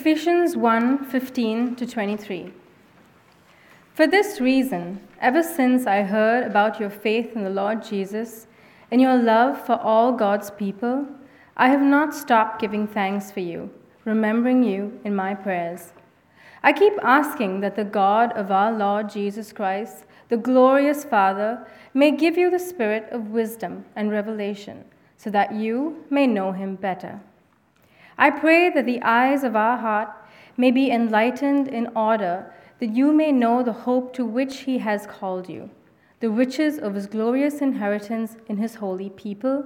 Ephesians 1:15-23. For this reason, ever since I heard about your faith in the Lord Jesus and your love for all God's people, I have not stopped giving thanks for you, remembering you in my prayers. I keep asking that the God of our Lord Jesus Christ, the glorious Father, may give you the spirit of wisdom and revelation, so that you may know him better. I pray that the eyes of our heart may be enlightened in order that you may know the hope to which he has called you, the riches of his glorious inheritance in his holy people,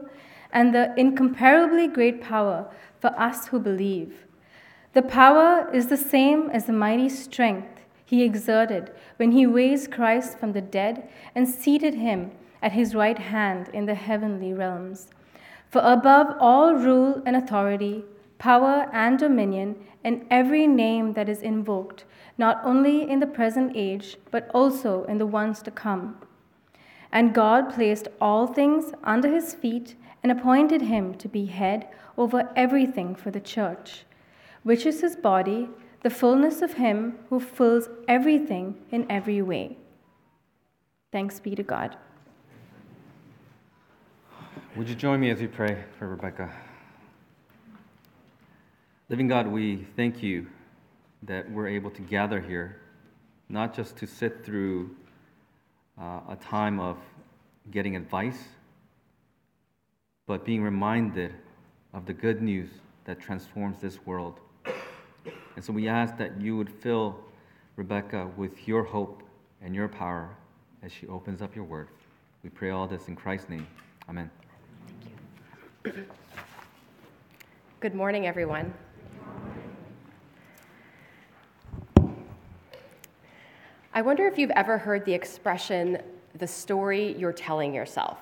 and the incomparably great power for us who believe. The power is the same as the mighty strength he exerted when he raised Christ from the dead and seated him at his right hand in the heavenly realms. For above all rule and authority, power and dominion, and every name that is invoked, not only in the present age, but also in the ones to come. And God placed all things under his feet and appointed him to be head over everything for the church, which is his body, the fullness of him who fills everything in every way. Thanks be to God. Would you join me as we pray for Rebecca? Living God, we thank you that we're able to gather here, not just to sit through a time of getting advice, but being reminded of the good news that transforms this world. And so we ask that you would fill Rebecca with your hope and your power as she opens up your word. We pray all this in Christ's name. Amen. Thank you. Good morning, everyone. Good morning. I wonder if you've ever heard the expression, the story you're telling yourself.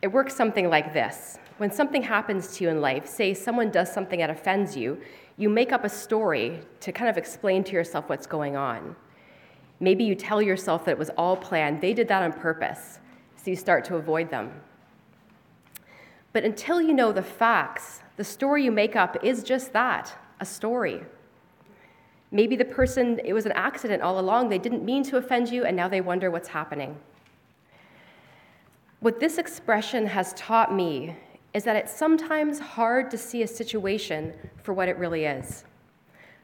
It works something like this. When something happens to you in life, say someone does something that offends you, you make up a story to kind of explain to yourself what's going on. Maybe you tell yourself that it was all planned, they did that on purpose, so you start to avoid them. But until you know the facts, the story you make up is just that, a story. Maybe the person, it was an accident all along, they didn't mean to offend you, and now they wonder what's happening. What this expression has taught me is that it's sometimes hard to see a situation for what it really is.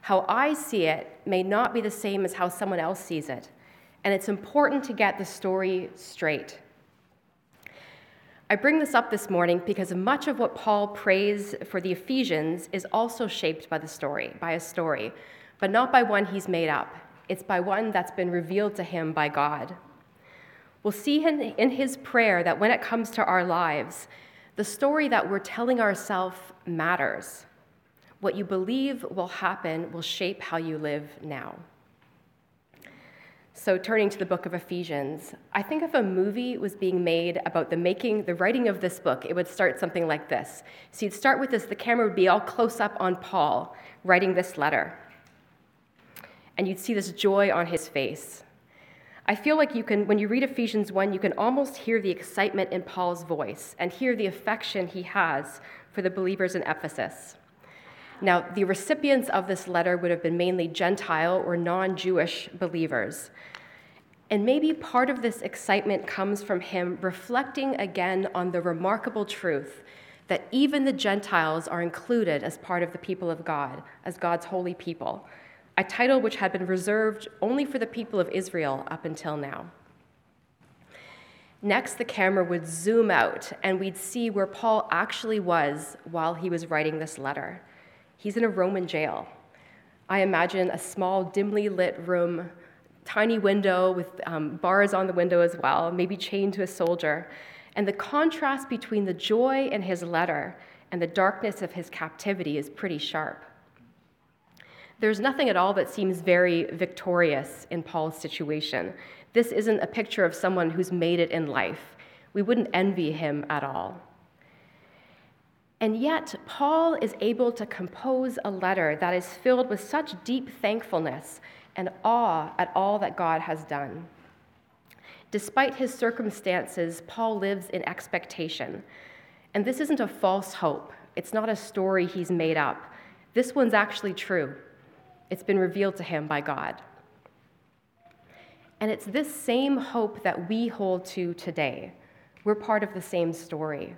How I see it may not be the same as how someone else sees it, and it's important to get the story straight. I bring this up this morning because much of what Paul prays for the Ephesians is also shaped by the story, by a story, but not by one he's made up. It's by one that's been revealed to him by God. We'll see in his prayer that when it comes to our lives, the story that we're telling ourselves matters. What you believe will happen will shape how you live now. So turning to the book of Ephesians, I think if a movie was being made about the writing of this book, it would start something like this. So you'd start with this, the camera would be all close up on Paul writing this letter. And you'd see this joy on his face. I feel like when you read Ephesians 1, you can almost hear the excitement in Paul's voice and hear the affection he has for the believers in Ephesus. Now, the recipients of this letter would have been mainly Gentile or non-Jewish believers. And maybe part of this excitement comes from him reflecting again on the remarkable truth that even the Gentiles are included as part of the people of God, as God's holy people, a title which had been reserved only for the people of Israel up until now. Next, the camera would zoom out, and we'd see where Paul actually was while he was writing this letter. He's in a Roman jail. I imagine a small, dimly lit room, tiny window with bars on the window as well, maybe chained to a soldier. And the contrast between the joy in his letter and the darkness of his captivity is pretty sharp. There's nothing at all that seems very victorious in Paul's situation. This isn't a picture of someone who's made it in life. We wouldn't envy him at all. And yet, Paul is able to compose a letter that is filled with such deep thankfulness and awe at all that God has done. Despite his circumstances, Paul lives in expectation. And this isn't a false hope. It's not a story he's made up. This one's actually true. It's been revealed to him by God. And it's this same hope that we hold to today. We're part of the same story.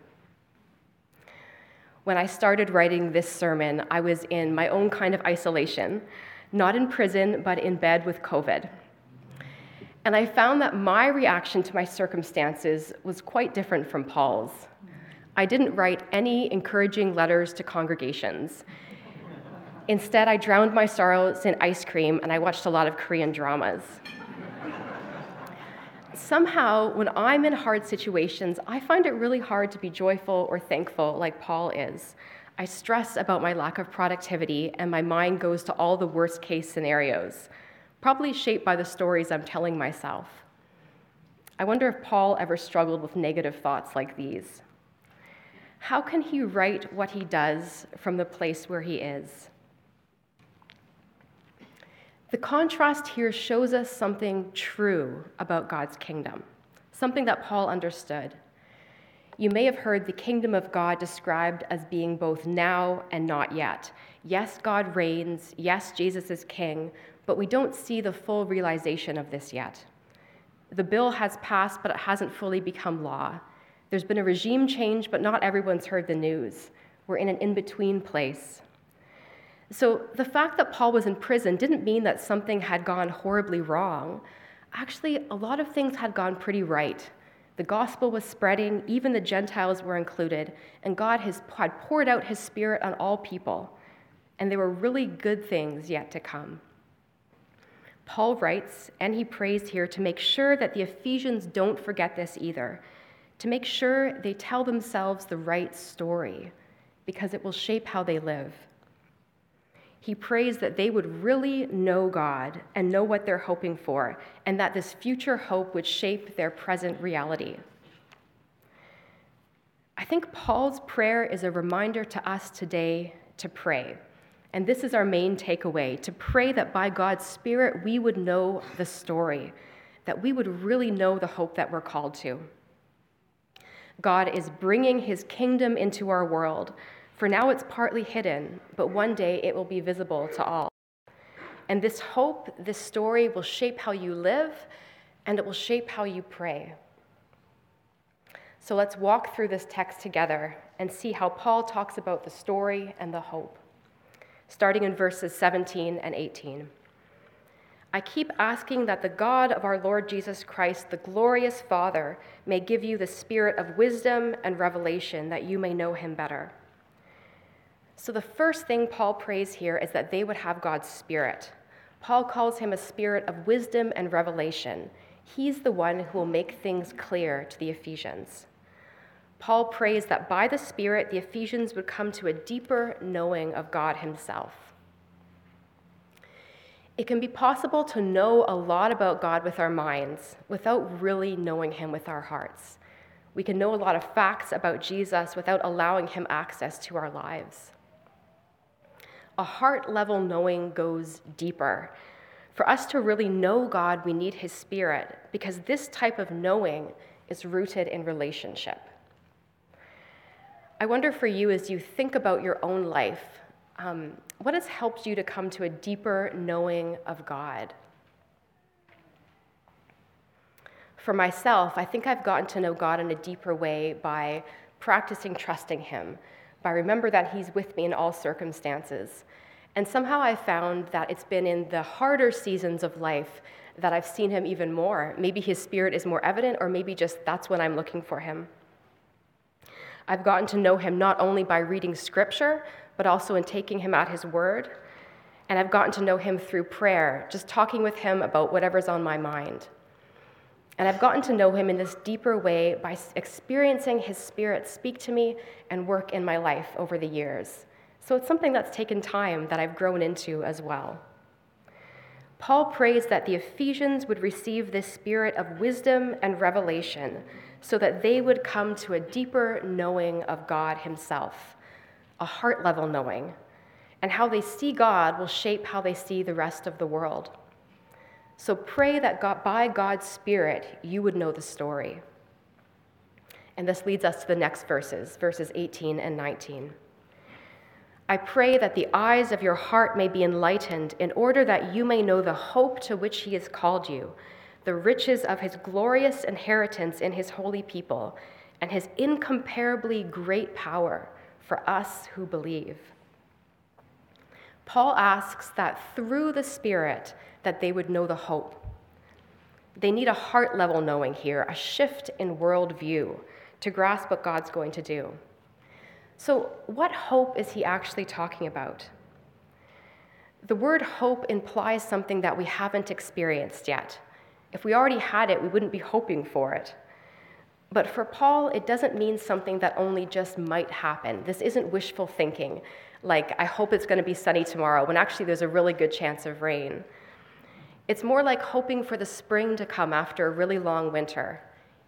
When I started writing this sermon, I was in my own kind of isolation, not in prison, but in bed with COVID. And I found that my reaction to my circumstances was quite different from Paul's. I didn't write any encouraging letters to congregations. Instead, I drowned my sorrows in ice cream, and I watched a lot of Korean dramas. Somehow, when I'm in hard situations, I find it really hard to be joyful or thankful like Paul is. I stress about my lack of productivity, and my mind goes to all the worst-case scenarios, probably shaped by the stories I'm telling myself. I wonder if Paul ever struggled with negative thoughts like these. How can he write what he does from the place where he is? The contrast here shows us something true about God's kingdom, something that Paul understood. You may have heard the kingdom of God described as being both now and not yet. Yes, God reigns. Yes, Jesus is king. But we don't see the full realization of this yet. The bill has passed, but it hasn't fully become law. There's been a regime change, but not everyone's heard the news. We're in an in-between place. So the fact that Paul was in prison didn't mean that something had gone horribly wrong. Actually, a lot of things had gone pretty right. The gospel was spreading, even the Gentiles were included, and God had poured out his spirit on all people. And there were really good things yet to come. Paul writes, and he prays here, to make sure that the Ephesians don't forget this either, to make sure they tell themselves the right story, because it will shape how they live. He prays that they would really know God and know what they're hoping for, and that this future hope would shape their present reality. I think Paul's prayer is a reminder to us today to pray. And this is our main takeaway, to pray that by God's Spirit we would know the story, that we would really know the hope that we're called to. God is bringing his kingdom into our world. For now it's partly hidden, but one day it will be visible to all. And this hope, this story, will shape how you live, and it will shape how you pray. So let's walk through this text together and see how Paul talks about the story and the hope. Starting in verses 17 and 18. I keep asking that the God of our Lord Jesus Christ, the glorious Father, may give you the spirit of wisdom and revelation that you may know him better. So the first thing Paul prays here is that they would have God's spirit. Paul calls him a spirit of wisdom and revelation. He's the one who will make things clear to the Ephesians. Paul prays that by the Spirit, the Ephesians would come to a deeper knowing of God himself. It can be possible to know a lot about God with our minds without really knowing him with our hearts. We can know a lot of facts about Jesus without allowing him access to our lives. A heart-level knowing goes deeper. For us to really know God, we need his Spirit, because this type of knowing is rooted in relationship. I wonder for you, as you think about your own life, what has helped you to come to a deeper knowing of God? For myself, I think I've gotten to know God in a deeper way by practicing trusting him, by remembering that he's with me in all circumstances. And somehow I found that it's been in the harder seasons of life that I've seen him even more. Maybe his spirit is more evident, or maybe just that's when I'm looking for him. I've gotten to know him not only by reading scripture, but also in taking him at his word. And I've gotten to know him through prayer, just talking with him about whatever's on my mind. And I've gotten to know him in this deeper way by experiencing his spirit speak to me and work in my life over the years. So it's something that's taken time that I've grown into as well. Paul prays that the Ephesians would receive this spirit of wisdom and revelation so that they would come to a deeper knowing of God himself, a heart-level knowing, and how they see God will shape how they see the rest of the world. So pray that God, by God's Spirit, you would know the story. And this leads us to the next verses, verses 18 and 19. I pray that the eyes of your heart may be enlightened in order that you may know the hope to which he has called you, the riches of his glorious inheritance in his holy people, and his incomparably great power for us who believe." Paul asks that through the Spirit that they would know the hope. They need a heart-level knowing here, a shift in worldview to grasp what God's going to do. So what hope is he actually talking about? The word hope implies something that we haven't experienced yet. If we already had it, we wouldn't be hoping for it. But for Paul, it doesn't mean something that only just might happen. This isn't wishful thinking, like, I hope it's going to be sunny tomorrow, when actually there's a really good chance of rain. It's more like hoping for the spring to come after a really long winter.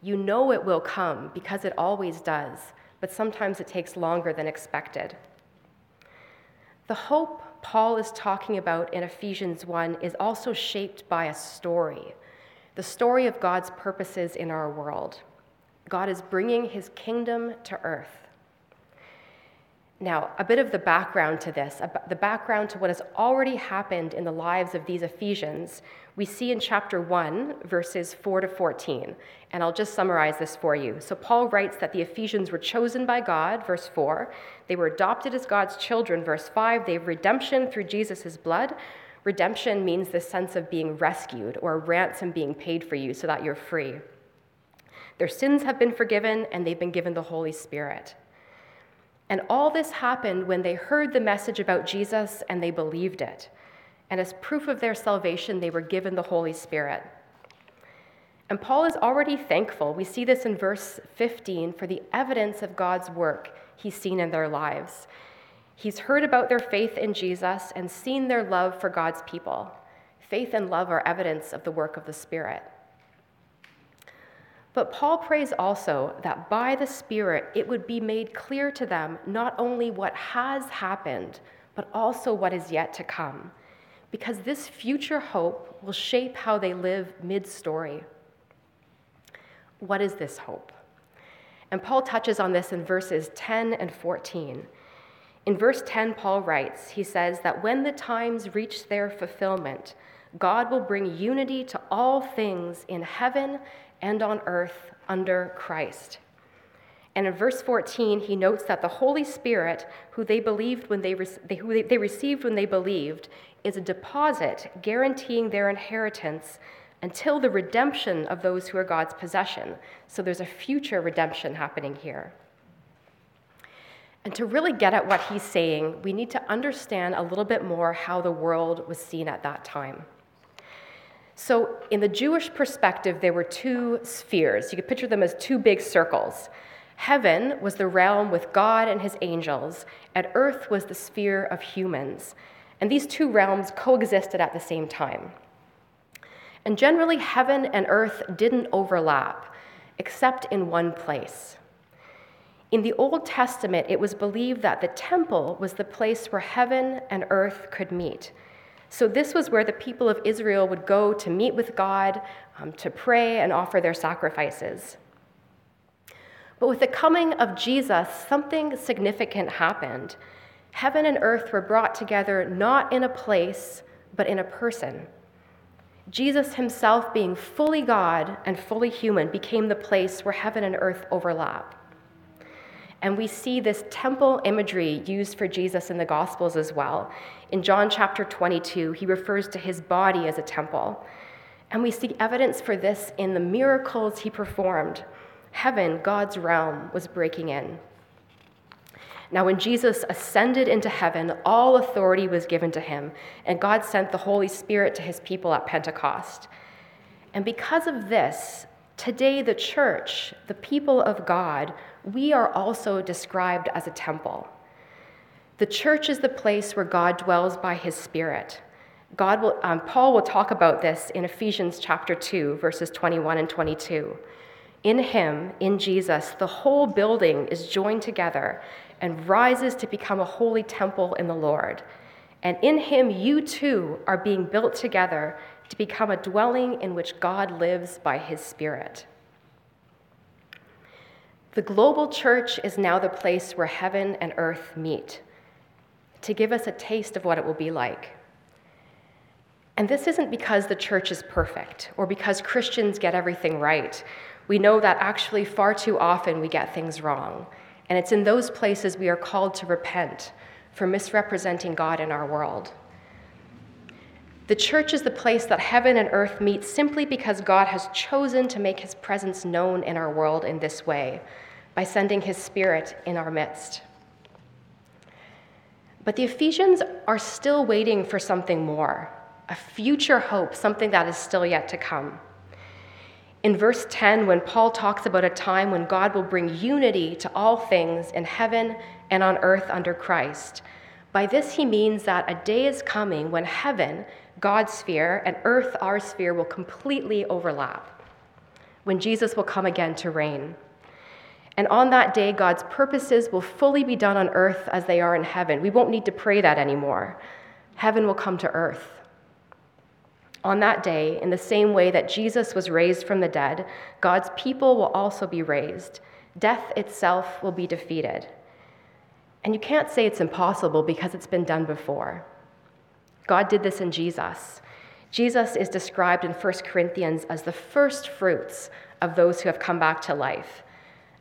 You know it will come because it always does, but sometimes it takes longer than expected. The hope Paul is talking about in Ephesians 1 is also shaped by a story, the story of God's purposes in our world. God is bringing his kingdom to earth. Now, a bit of the background to this, the background to what has already happened in the lives of these Ephesians, we see in chapter 1, verses 4 to 14. And I'll just summarize this for you. So Paul writes that the Ephesians were chosen by God, verse 4. They were adopted as God's children, verse 5. They have redemption through Jesus' blood. Redemption means the sense of being rescued or a ransom being paid for you so that you're free. Their sins have been forgiven, and they've been given the Holy Spirit. And all this happened when they heard the message about Jesus and they believed it. And as proof of their salvation, they were given the Holy Spirit. And Paul is already thankful. We see this in verse 15 for the evidence of God's work he's seen in their lives. He's heard about their faith in Jesus and seen their love for God's people. Faith and love are evidence of the work of the Spirit. But Paul prays also that by the Spirit it would be made clear to them not only what has happened, but also what is yet to come, because this future hope will shape how they live mid-story. What is this hope? And Paul touches on this in verses 10 and 14. In verse 10, Paul writes, he says that when the times reach their fulfillment, God will bring unity to all things in heaven and on earth under Christ. And in verse 14, he notes that the Holy Spirit, who they received when they believed, is a deposit guaranteeing their inheritance until the redemption of those who are God's possession. So there's a future redemption happening here. And to really get at what he's saying, we need to understand a little bit more how the world was seen at that time. So in the Jewish perspective, there were two spheres. You could picture them as two big circles. Heaven was the realm with God and his angels, and earth was the sphere of humans. And these two realms coexisted at the same time. And generally, heaven and earth didn't overlap, except in one place. In the Old Testament, it was believed that the temple was the place where heaven and earth could meet. So this was where the people of Israel would go to meet with God, to pray and offer their sacrifices. But with the coming of Jesus, something significant happened. Heaven and earth were brought together not in a place, but in a person. Jesus himself, being fully God and fully human, became the place where heaven and earth overlap. And we see this temple imagery used for Jesus in the Gospels as well. In John chapter 22, he refers to his body as a temple. And we see evidence for this in the miracles he performed. Heaven, God's realm, was breaking in. Now, when Jesus ascended into heaven, all authority was given to him, and God sent the Holy Spirit to his people at Pentecost. And because of this, today, the church, the people of God, we are also described as a temple. The church is the place where God dwells by his Spirit. Paul will talk about this in Ephesians chapter 2, verses 21 and 22. In him, in Jesus, the whole building is joined together and rises to become a holy temple in the Lord. And in him, you too are being built together to become a dwelling in which God lives by his Spirit. The global church is now the place where heaven and earth meet. to give us a taste of what it will be like. And this isn't because the church is perfect or because Christians get everything right. We know that actually far too often we get things wrong. And it's in those places we are called to repent for misrepresenting God in our world. The church is the place that heaven and earth meet simply because God has chosen to make his presence known in our world in this way, by sending his Spirit in our midst. But the Ephesians are still waiting for something more, a future hope, something that is still yet to come. In verse 10, when Paul talks about a time when God will bring unity to all things in heaven and on earth under Christ, by this he means that a day is coming when heaven, God's sphere, and earth, our sphere, will completely overlap, when Jesus will come again to reign. And on that day, God's purposes will fully be done on earth as they are in heaven. We won't need to pray that anymore. Heaven will come to earth. On that day, in the same way that Jesus was raised from the dead, God's people will also be raised. Death itself will be defeated. And you can't say it's impossible because it's been done before. God did this in Jesus. Jesus is described in 1 Corinthians as the first fruits of those who have come back to life.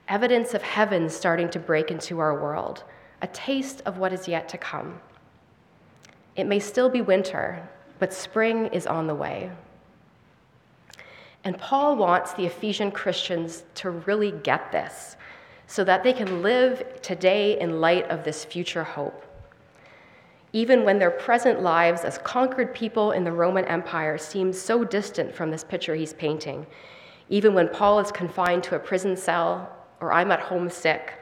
Evidence of heaven starting to break into our world, a taste of what is yet to come. It may still be winter, but spring is on the way. And Paul wants the Ephesian Christians to really get this, so that they can live today in light of this future hope. Even when their present lives as conquered people in the Roman Empire seem so distant from this picture he's painting, even when Paul is confined to a prison cell, or I'm at home sick,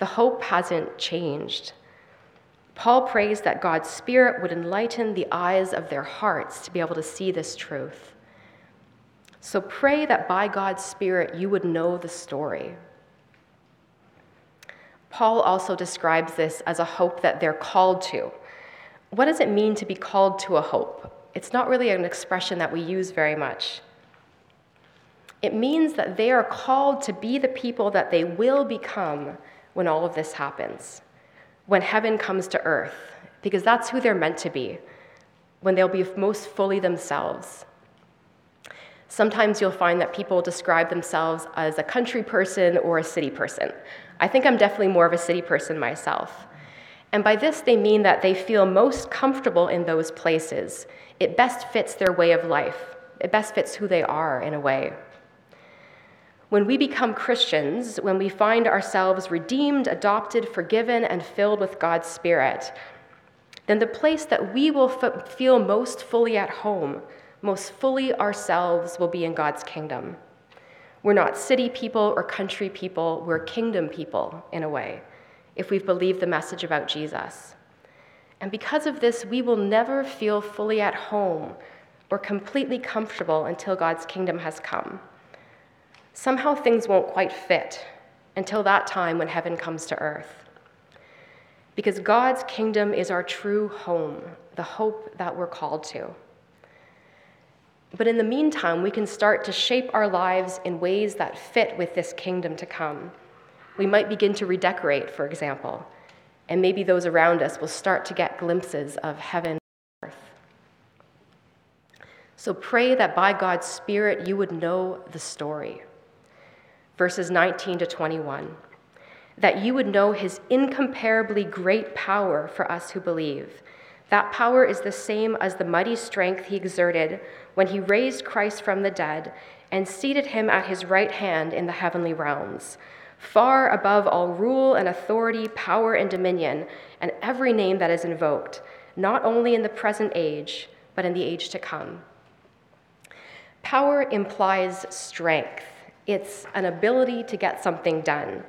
the hope hasn't changed. Paul prays that God's Spirit would enlighten the eyes of their hearts to be able to see this truth. So pray that by God's Spirit you would know the story. Paul also describes this as a hope that they're called to. What does it mean to be called to a hope? It's not really an expression that we use very much. It means that they are called to be the people that they will become when all of this happens, when heaven comes to earth, because that's who they're meant to be, when they'll be most fully themselves. Sometimes you'll find that people describe themselves as a country person or a city person. I think I'm definitely more of a city person myself. And by this, they mean that they feel most comfortable in those places. It best fits their way of life. It best fits who they are in a way. When we become Christians, when we find ourselves redeemed, adopted, forgiven, and filled with God's Spirit, then the place that we will feel most fully at home, most fully ourselves, will be in God's kingdom. We're not city people or country people, we're kingdom people in a way, if we've believed the message about Jesus. And because of this, we will never feel fully at home or completely comfortable until God's kingdom has come. Somehow things won't quite fit until that time when heaven comes to earth. Because God's kingdom is our true home, the hope that we're called to. But in the meantime, we can start to shape our lives in ways that fit with this kingdom to come. We might begin to redecorate, for example, and maybe those around us will start to get glimpses of heaven and earth. So pray that by God's Spirit you would know the story. Verses 19 to 21, that you would know his incomparably great power for us who believe. That power is the same as the mighty strength he exerted when he raised Christ from the dead and seated him at his right hand in the heavenly realms, far above all rule and authority, power and dominion, and every name that is invoked, not only in the present age, but in the age to come. Power implies strength. It's an ability to get something done.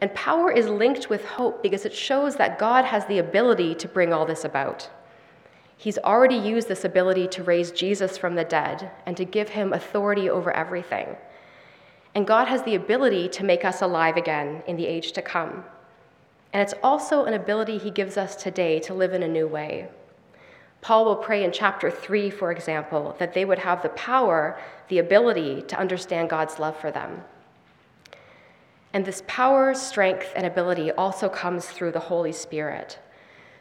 And power is linked with hope because it shows that God has the ability to bring all this about. He's already used this ability to raise Jesus from the dead and to give him authority over everything. And God has the ability to make us alive again in the age to come. And it's also an ability he gives us today to live in a new way. Paul will pray in chapter 3, for example, that they would have the power, the ability to understand God's love for them. And this power, strength, and ability also comes through the Holy Spirit.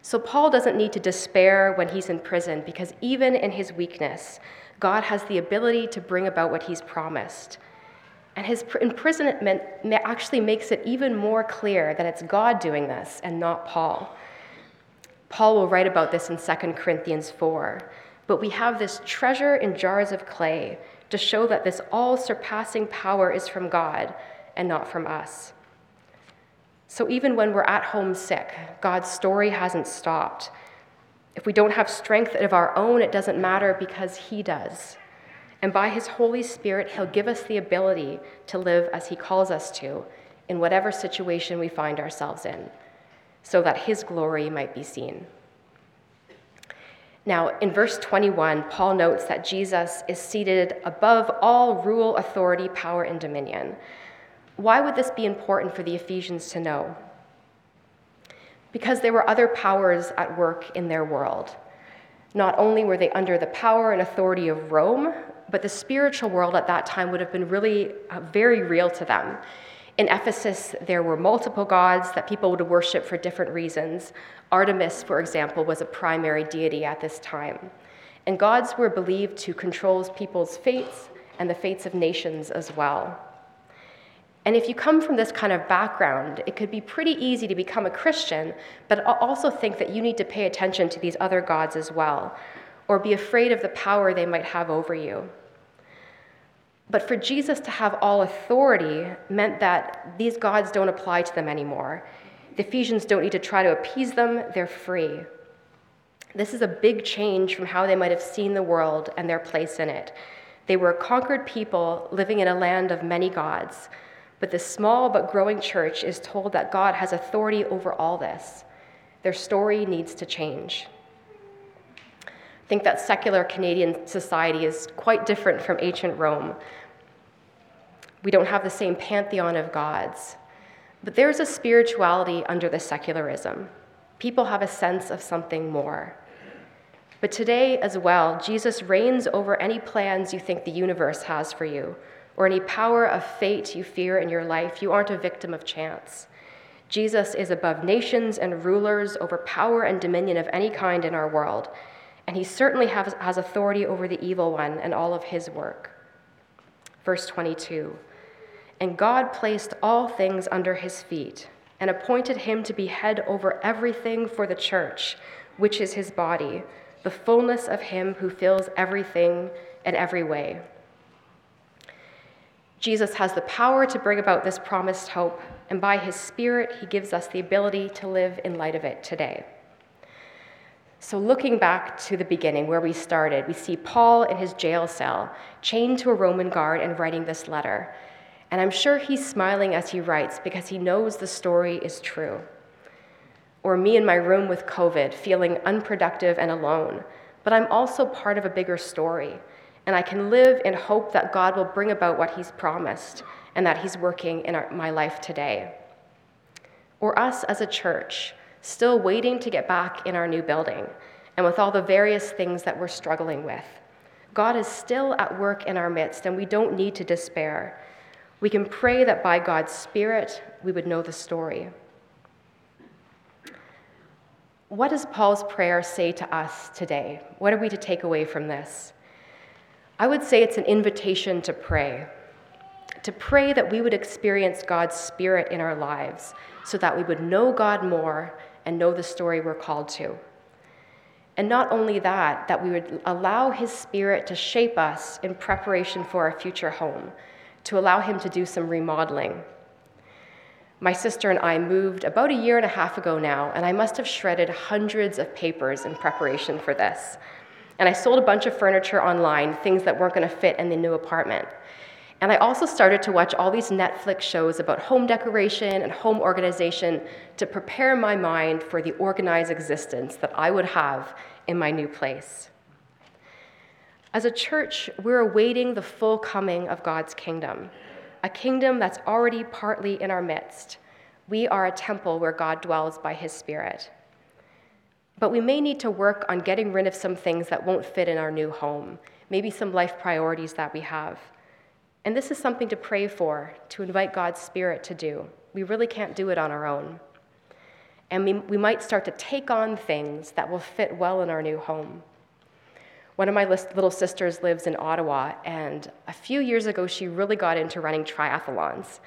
So Paul doesn't need to despair when he's in prison, because even in his weakness, God has the ability to bring about what he's promised. And his imprisonment actually makes it even more clear that it's God doing this and not Paul. Paul will write about this in 2 Corinthians 4. But we have this treasure in jars of clay to show that this all-surpassing power is from God and not from us. So even when we're at home sick, God's story hasn't stopped. If we don't have strength of our own, it doesn't matter, because he does. And by his Holy Spirit, he'll give us the ability to live as he calls us to in whatever situation we find ourselves in, so that his glory might be seen. Now, in verse 21, Paul notes that Jesus is seated above all rule, authority, power, and dominion. Why would this be important for the Ephesians to know? Because there were other powers at work in their world. Not only were they under the power and authority of Rome, but the spiritual world at that time would have been really very real to them. In Ephesus, there were multiple gods that people would worship for different reasons. Artemis, for example, was a primary deity at this time. And gods were believed to control people's fates and the fates of nations as well. And if you come from this kind of background, it could be pretty easy to become a Christian, but also think that you need to pay attention to these other gods as well, or be afraid of the power they might have over you. But for Jesus to have all authority meant that these gods don't apply to them anymore. The Ephesians don't need to try to appease them, they're free. This is a big change from how they might have seen the world and their place in it. They were a conquered people living in a land of many gods, but the small but growing church is told that God has authority over all this. Their story needs to change. I think that secular Canadian society is quite different from ancient Rome. We don't have the same pantheon of gods. But there's a spirituality under the secularism. People have a sense of something more. But today as well, Jesus reigns over any plans you think the universe has for you, or any power of fate you fear in your life. You aren't a victim of chance. Jesus is above nations and rulers, over power and dominion of any kind in our world, and he certainly has authority over the evil one and all of his work. Verse 22, and God placed all things under his feet and appointed him to be head over everything for the church, which is his body, the fullness of him who fills everything in every way. Jesus has the power to bring about this promised hope, and by his Spirit, he gives us the ability to live in light of it today. So looking back to the beginning, where we started, we see Paul in his jail cell, chained to a Roman guard and writing this letter. And I'm sure he's smiling as he writes, because he knows the story is true. Or me in my room with COVID, feeling unproductive and alone. But I'm also part of a bigger story. And I can live in hope that God will bring about what he's promised and that he's working in my life today. Or us as a church, still waiting to get back in our new building and with all the various things that we're struggling with. God is still at work in our midst, and we don't need to despair. We can pray that by God's Spirit, we would know the story. What does Paul's prayer say to us today? What are we to take away from this? I would say it's an invitation to pray that we would experience God's Spirit in our lives so that we would know God more and know the story we're called to. And not only that, that we would allow his Spirit to shape us in preparation for our future home, to allow him to do some remodeling. My sister and I moved about a year and a half ago now, and I must have shredded hundreds of papers in preparation for this. And I sold a bunch of furniture online, things that weren't going to fit in the new apartment. And I also started to watch all these Netflix shows about home decoration and home organization to prepare my mind for the organized existence that I would have in my new place. As a church, we're awaiting the full coming of God's kingdom, a kingdom that's already partly in our midst. We are a temple where God dwells by his Spirit. But we may need to work on getting rid of some things that won't fit in our new home, maybe some life priorities that we have. And this is something to pray for, to invite God's Spirit to do. We really can't do it on our own. and we might start to take on things that will fit well in our new home. One of my little sisters lives in Ottawa, and a few years ago, she really got into running triathlons.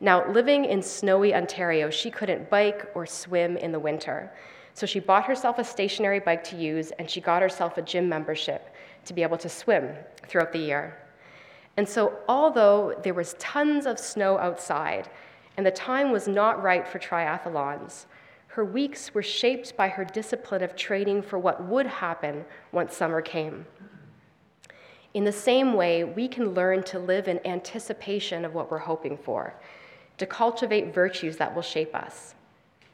Now, living in snowy Ontario, she couldn't bike or swim in the winter. So she bought herself a stationary bike to use, and she got herself a gym membership to be able to swim throughout the year. And so, although there was tons of snow outside, and the time was not right for triathlons, her weeks were shaped by her discipline of training for what would happen once summer came. In the same way, we can learn to live in anticipation of what we're hoping for, to cultivate virtues that will shape us.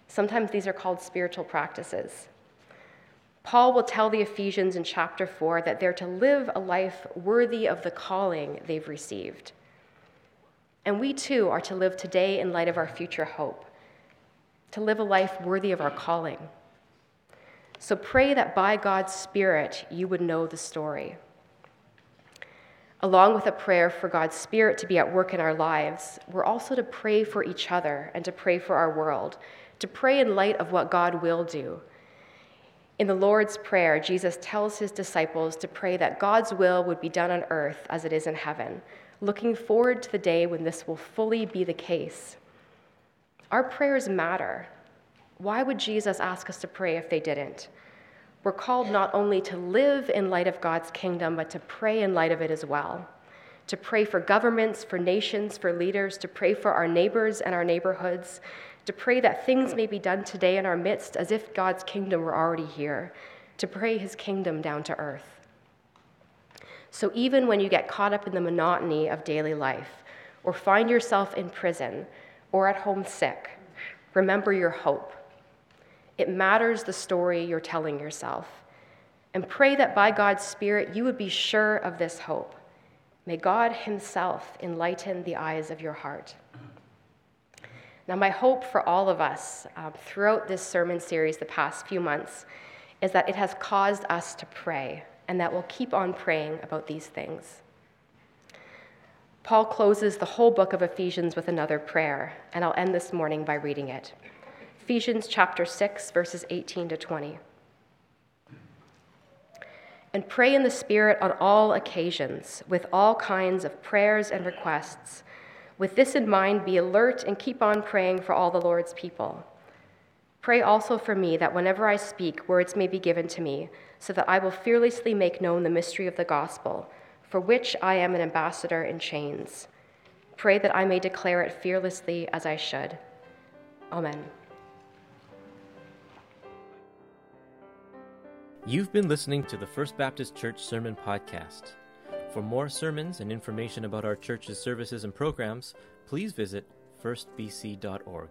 Sometimes these are called spiritual practices. Paul will tell the Ephesians in chapter 4 that they're to live a life worthy of the calling they've received. And we too are to live today in light of our future hope, to live a life worthy of our calling. So pray that by God's Spirit, you would know the story. Along with a prayer for God's Spirit to be at work in our lives, we're also to pray for each other and to pray for our world, to pray in light of what God will do. In the Lord's Prayer, Jesus tells his disciples to pray that God's will would be done on earth as it is in heaven, looking forward to the day when this will fully be the case. Our prayers matter. Why would Jesus ask us to pray if they didn't? We're called not only to live in light of God's kingdom, but to pray in light of it as well. To pray for governments, for nations, for leaders, to pray for our neighbors and our neighborhoods, to pray that things may be done today in our midst as if God's kingdom were already here, to pray his kingdom down to earth. So even when you get caught up in the monotony of daily life, or find yourself in prison, or at home sick, remember your hope. It matters the story you're telling yourself. And pray that by God's Spirit, you would be sure of this hope. May God himself enlighten the eyes of your heart. Now, my hope for all of us throughout this sermon series the past few months is that it has caused us to pray, and that we'll keep on praying about these things. Paul closes the whole book of Ephesians with another prayer, and I'll end this morning by reading it. Ephesians chapter 6, verses 18 to 20. And pray in the Spirit on all occasions, with all kinds of prayers and requests. With this in mind, be alert and keep on praying for all the Lord's people. Pray also for me that whenever I speak, words may be given to me, so that I will fearlessly make known the mystery of the gospel, for which I am an ambassador in chains. Pray that I may declare it fearlessly as I should. Amen. You've been listening to the First Baptist Church Sermon Podcast. For more sermons and information about our church's services and programs, please visit firstbc.org.